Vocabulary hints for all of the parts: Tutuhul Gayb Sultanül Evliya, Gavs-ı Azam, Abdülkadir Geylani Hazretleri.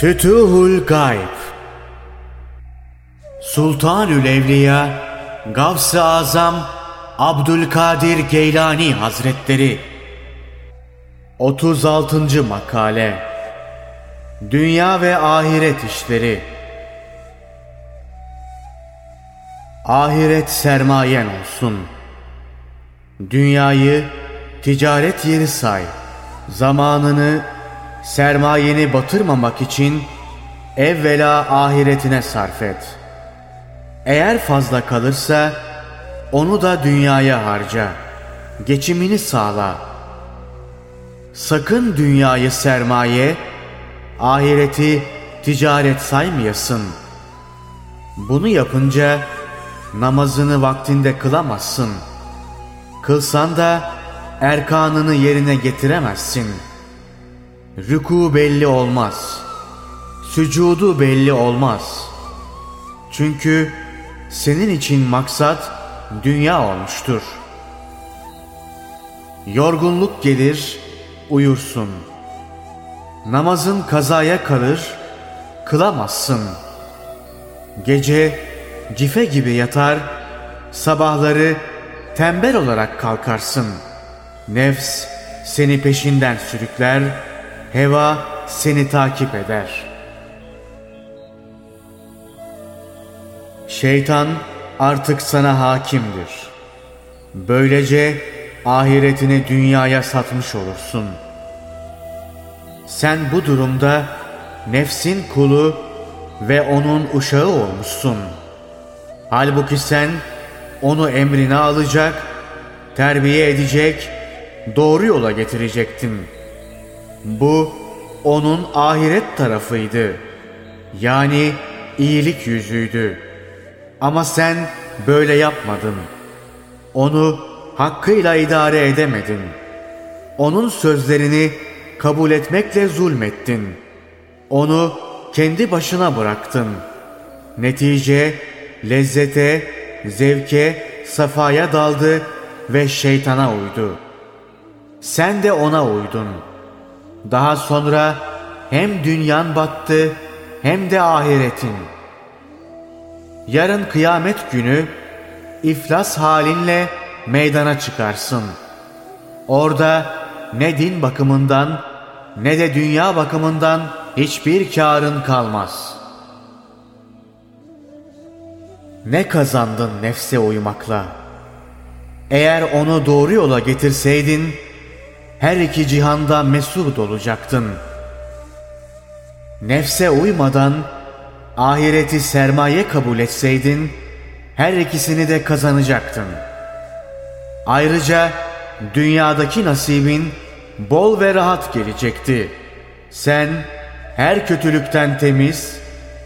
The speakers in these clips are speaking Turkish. Tutuhul Gayb Sultanül Evliya Gavs-ı Azam Abdülkadir Geylani Hazretleri 36. Makale Dünya ve Ahiret İşleri Ahiret sermayen olsun. Dünyayı ticaret yeri say. Zamanını, sermayeni batırmamak için evvela ahiretine sarf et. Eğer fazla kalırsa onu da dünyaya harca. Geçimini sağla. Sakın dünyayı sermaye, ahireti ticaret saymayasın. Bunu yapınca namazını vaktinde kılamazsın. Kılsan da erkanını yerine getiremezsin. Rükû belli olmaz. Sücudu belli olmaz. Çünkü senin için maksat dünya olmuştur. Yorgunluk gelir, uyursun. Namazın kazaya kalır, kılamazsın. Gece cife gibi yatar, sabahları tembel olarak kalkarsın. Nefs seni peşinden sürükler, heva seni takip eder. Şeytan artık sana hakimdir. Böylece ahiretini dünyaya satmış olursun. Sen bu durumda nefsin kulu ve onun uşağı olmuşsun. Halbuki sen onu emrine alacak, terbiye edecek, doğru yola getirecektin. Bu onun ahiret tarafıydı. Yani iyilik yüzüydü. Ama sen böyle yapmadın. Onu hakkıyla idare edemedin. Onun sözlerini kabul etmekle zulmettin. Onu kendi başına bıraktın. Netice lezzete, zevke, safaya daldı ve şeytana uydu. Sen de ona uydun. Daha sonra hem dünyan battı hem de ahiretin. Yarın kıyamet günü iflas halinle meydana çıkarsın. Orada ne din bakımından ne de dünya bakımından hiçbir kârın kalmaz. Ne kazandın nefse uymakla? Eğer onu doğru yola getirseydin, her iki cihanda mesut olacaktın. Nefse uymadan ahireti sermaye kabul etseydin, her ikisini de kazanacaktın. Ayrıca dünyadaki nasibin bol ve rahat gelecekti. Sen her kötülükten temiz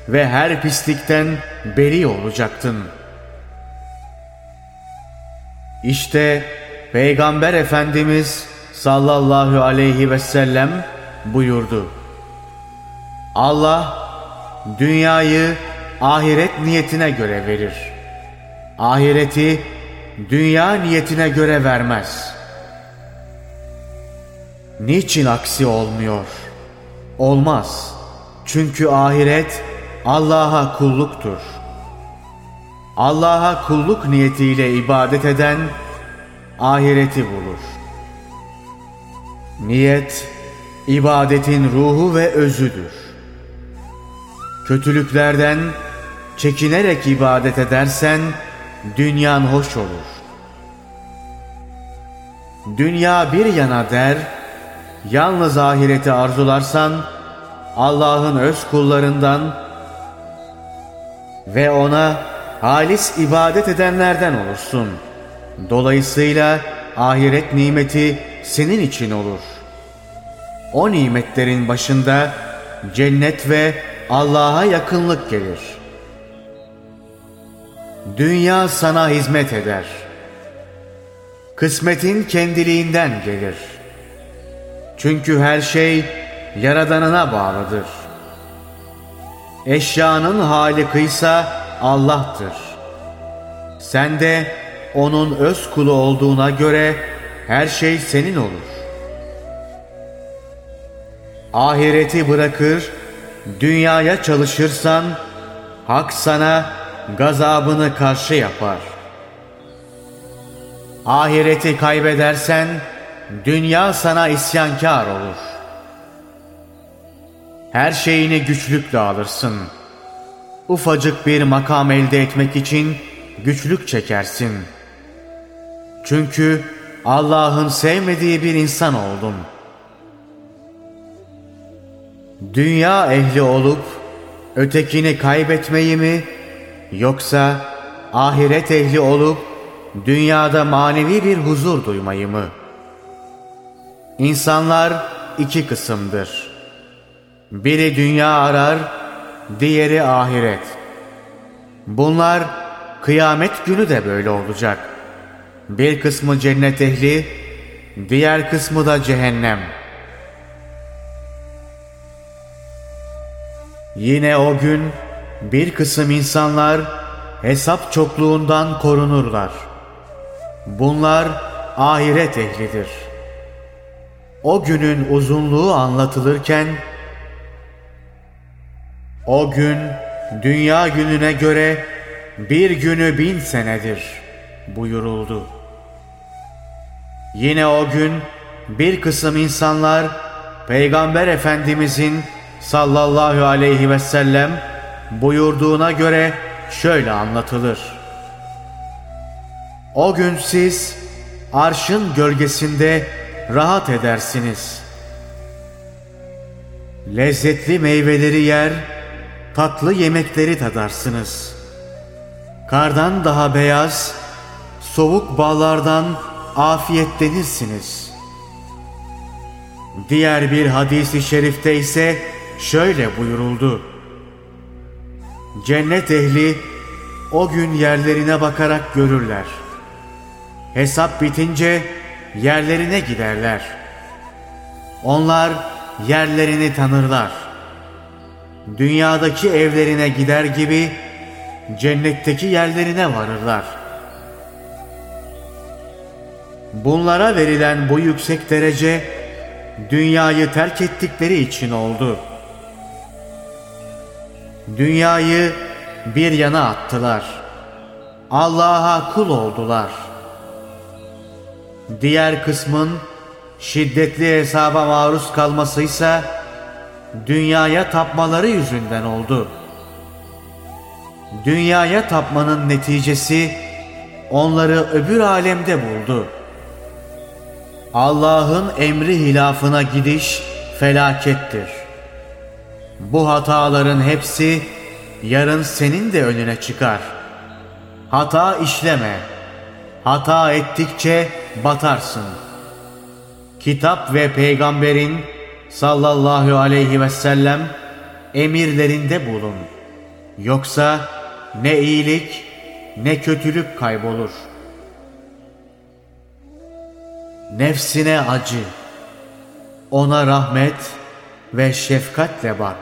ve her pislikten beri olacaktın. İşte Peygamber Efendimiz sallallahu aleyhi ve sellem buyurdu: Allah dünyayı ahiret niyetine göre verir. Ahireti dünya niyetine göre vermez. Niçin aksi olmuyor? Olmaz. Çünkü ahiret Allah'a kulluktur. Allah'a kulluk niyetiyle ibadet eden ahireti bulur. Niyet, ibadetin ruhu ve özüdür. Kötülüklerden çekinerek ibadet edersen dünyan hoş olur. Dünya bir yana der, yalnız ahireti arzularsan Allah'ın öz kullarından ve ona halis ibadet edenlerden olursun. Dolayısıyla ahiret nimeti senin için olur. O nimetlerin başında cennet ve Allah'a yakınlık gelir. Dünya sana hizmet eder. Kısmetin kendiliğinden gelir. Çünkü her şey Yaradanına bağlıdır. Eşyanın Halikıysa Allah'tır. Sen de onun öz kulu olduğuna göre her şey senin olur. Ahireti bırakır dünyaya çalışırsan Hak sana gazabını karşı yapar. Ahireti kaybedersen dünya sana isyankar olur. Her şeyini güçlükle alırsın. Ufacık bir makam elde etmek için güçlük çekersin. Çünkü Allah'ın sevmediği bir insan oldun. Dünya ehli olup ötekini kaybetmeyi mi, yoksa ahiret ehli olup dünyada manevi bir huzur duymayı mı? İnsanlar iki kısımdır. Biri dünya arar, diğeri ahiret. Bunlar kıyamet günü de böyle olacak. Bir kısmı cennet ehli, diğer kısmı da cehennem. Yine o gün bir kısım insanlar hesap çokluğundan korunurlar. Bunlar ahiret ehlidir. O günün uzunluğu anlatılırken, o gün dünya gününe göre bir günü 1000 senedir buyuruldu. Yine o gün bir kısım insanlar Peygamber Efendimizin sallallahu aleyhi ve sellem buyurduğuna göre şöyle anlatılır. O gün siz arşın gölgesinde rahat edersiniz. Lezzetli meyveleri yer, tatlı yemekleri tadarsınız. Kardan daha beyaz, soğuk bağlardan afiyetlenirsiniz. Diğer bir hadis-i şerifte ise şöyle buyuruldu. Cennet ehli o gün yerlerine bakarak görürler. Hesap bitince yerlerine giderler. Onlar yerlerini tanırlar. Dünyadaki evlerine gider gibi cennetteki yerlerine varırlar. Bunlara verilen bu yüksek derece dünyayı terk ettikleri için oldu. Dünyayı bir yana attılar. Allah'a kul oldular. Diğer kısmın şiddetli hesaba maruz kalmasıysa dünyaya tapmaları yüzünden oldu. Dünyaya tapmanın neticesi onları öbür alemde buldu. Allah'ın emri hilafına gidiş felakettir. Bu hataların hepsi yarın senin de önüne çıkar. Hata işleme. Hata ettikçe batarsın. Kitap ve Peygamberin sallallahu aleyhi ve sellem emirlerinde bulun. Yoksa ne iyilik ne kötülük kaybolur. Nefsine acı, ona rahmet ve şefkatle bak.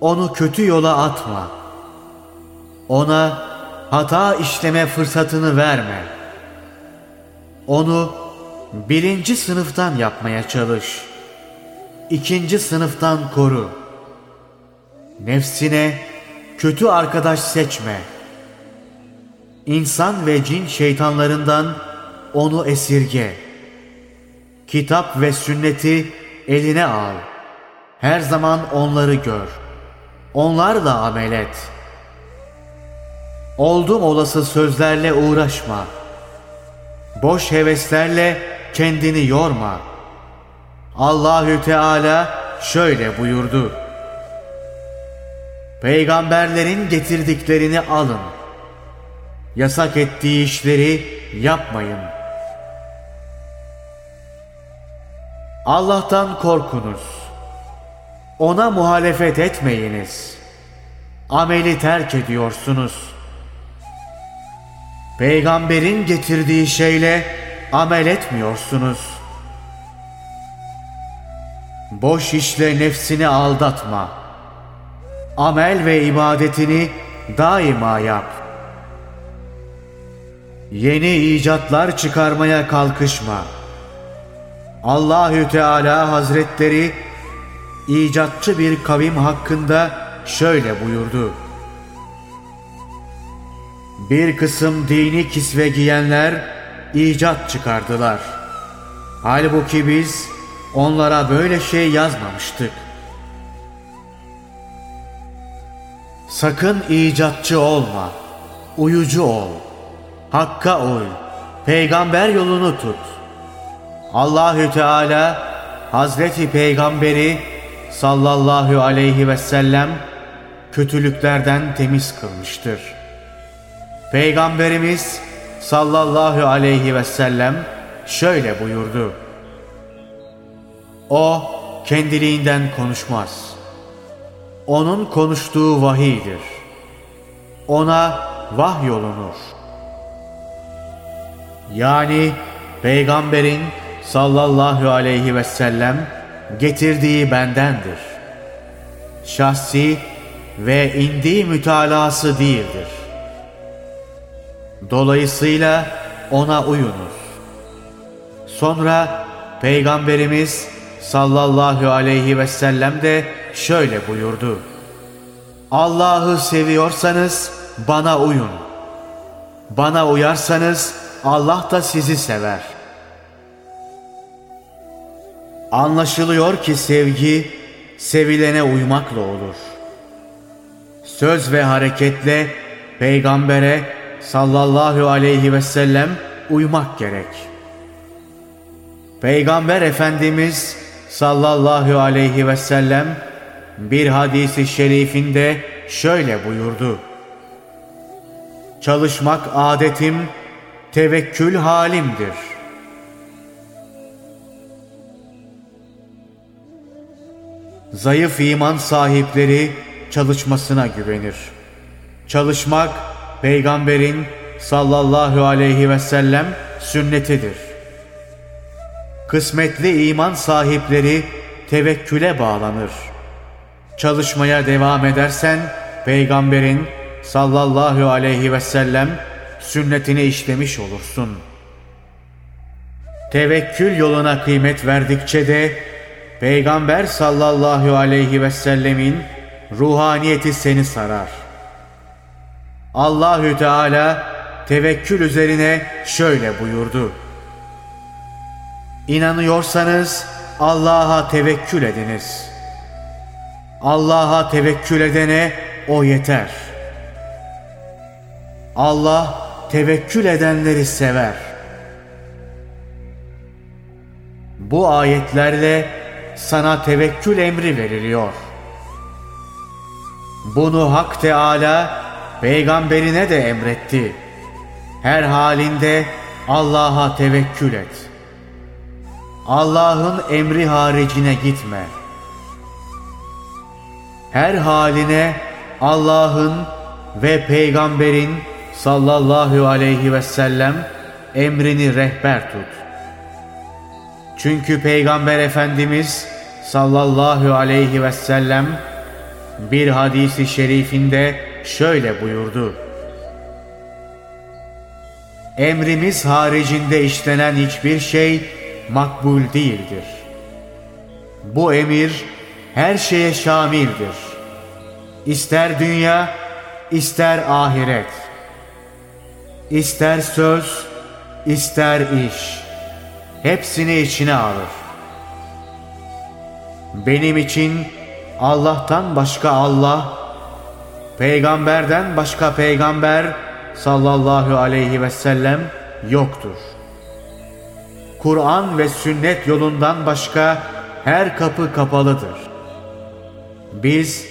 Onu kötü yola atma. Ona hata işleme fırsatını verme. Onu 1. sınıftan yapmaya çalış. 2. sınıftan koru. Nefsine kötü arkadaş seçme. İnsan ve cin şeytanlarından onu esirge. Kitap ve sünneti eline al. Her zaman onları gör. Onlarla amel et. Oldum olası sözlerle uğraşma. Boş heveslerle kendini yorma. Allahü Teala şöyle buyurdu. Peygamberlerin getirdiklerini alın. Yasak ettiği işleri yapmayın. Allah'tan korkunuz. Ona muhalefet etmeyiniz. Ameli terk ediyorsunuz. Peygamberin getirdiği şeyle amel etmiyorsunuz. Boş işle nefsini aldatma. Amel ve ibadetini daima yap. Yeni icatlar çıkarmaya kalkışma. Allahü Teala Hazretleri icatçı bir kavim hakkında şöyle buyurdu. Bir kısım dini kisve giyenler icat çıkardılar. Halbuki biz onlara böyle şey yazmamıştık. Sakın icatçı olma, uyucu ol, hakka uy, peygamber yolunu tut. Allahü Teala Hazreti Peygamberi sallallahu aleyhi ve sellem kötülüklerden temiz kılmıştır. Peygamberimiz sallallahu aleyhi ve sellem şöyle buyurdu. O kendiliğinden konuşmaz. Onun konuştuğu vahiydir. Ona vahiy olunur. Yani Peygamberin sallallahu aleyhi ve sellem getirdiği bendendir. Şahsi ve indiği mütalası değildir. Dolayısıyla ona uyunuz. Sonra Peygamberimiz sallallahu aleyhi ve sellem de şöyle buyurdu. Allah'ı seviyorsanız bana uyun. Bana uyarsanız Allah da sizi sever. Anlaşılıyor ki sevgi sevilene uymakla olur. Söz ve hareketle Peygambere sallallahu aleyhi ve sellem uymak gerek. Peygamber Efendimiz sallallahu aleyhi ve sellem bir hadis-i şerifinde şöyle buyurdu. Çalışmak adetim, tevekkül halimdir. Zayıf iman sahipleri çalışmasına güvenir. Çalışmak Peygamberin sallallahu aleyhi ve sellem sünnetidir. Kısmetli iman sahipleri tevekküle bağlanır. Çalışmaya devam edersen Peygamberin sallallahu aleyhi ve sellem sünnetini işlemiş olursun. Tevekkül yoluna kıymet verdikçe de Peygamber sallallahu aleyhi ve sellemin ruhaniyeti seni sarar. Allahü Teala tevekkül üzerine şöyle buyurdu. İnanıyorsanız Allah'a tevekkül ediniz. Allah'a tevekkül edene o yeter. Allah tevekkül edenleri sever. Bu ayetlerle sana tevekkül emri veriliyor. Bunu Hak Teala Peygamberine de emretti. Her halinde Allah'a tevekkül et. Allah'ın emri haricine gitme. Her haline Allah'ın ve Peygamberin sallallahu aleyhi ve sellem emrini rehber tut. Çünkü Peygamber Efendimiz sallallahu aleyhi ve sellem bir hadis-i şerifinde şöyle buyurdu. Emrimiz haricinde işlenen hiçbir şey makbul değildir. Bu emir her şeye şamildir. İster dünya, ister ahiret. İster söz, ister iş. Hepsini içine alır. Benim için Allah'tan başka Allah, Peygamberden başka Peygamber sallallahu aleyhi ve sellem yoktur. Kur'an ve sünnet yolundan başka her kapı kapalıdır. Biz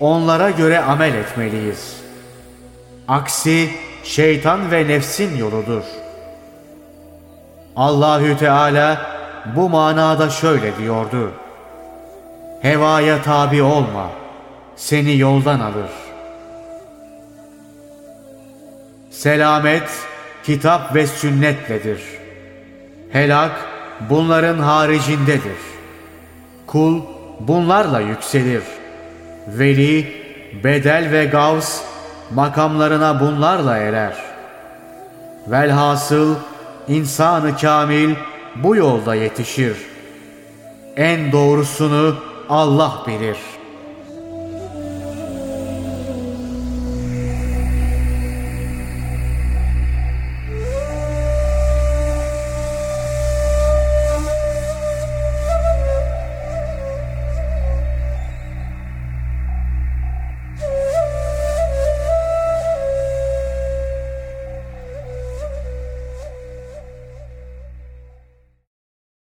onlara göre amel etmeliyiz. Aksi şeytan ve nefsin yoludur. Allahü Teala bu manada şöyle diyordu. Hevaya tabi olma, seni yoldan alır. Selamet, kitap ve sünnetledir. Helak, bunların haricindedir. Kul, bunlarla yükselir. Veli, bedel ve gavs, makamlarına bunlarla erer. Velhasıl, İnsan-ı kamil bu yolda yetişir. En doğrusunu Allah bilir.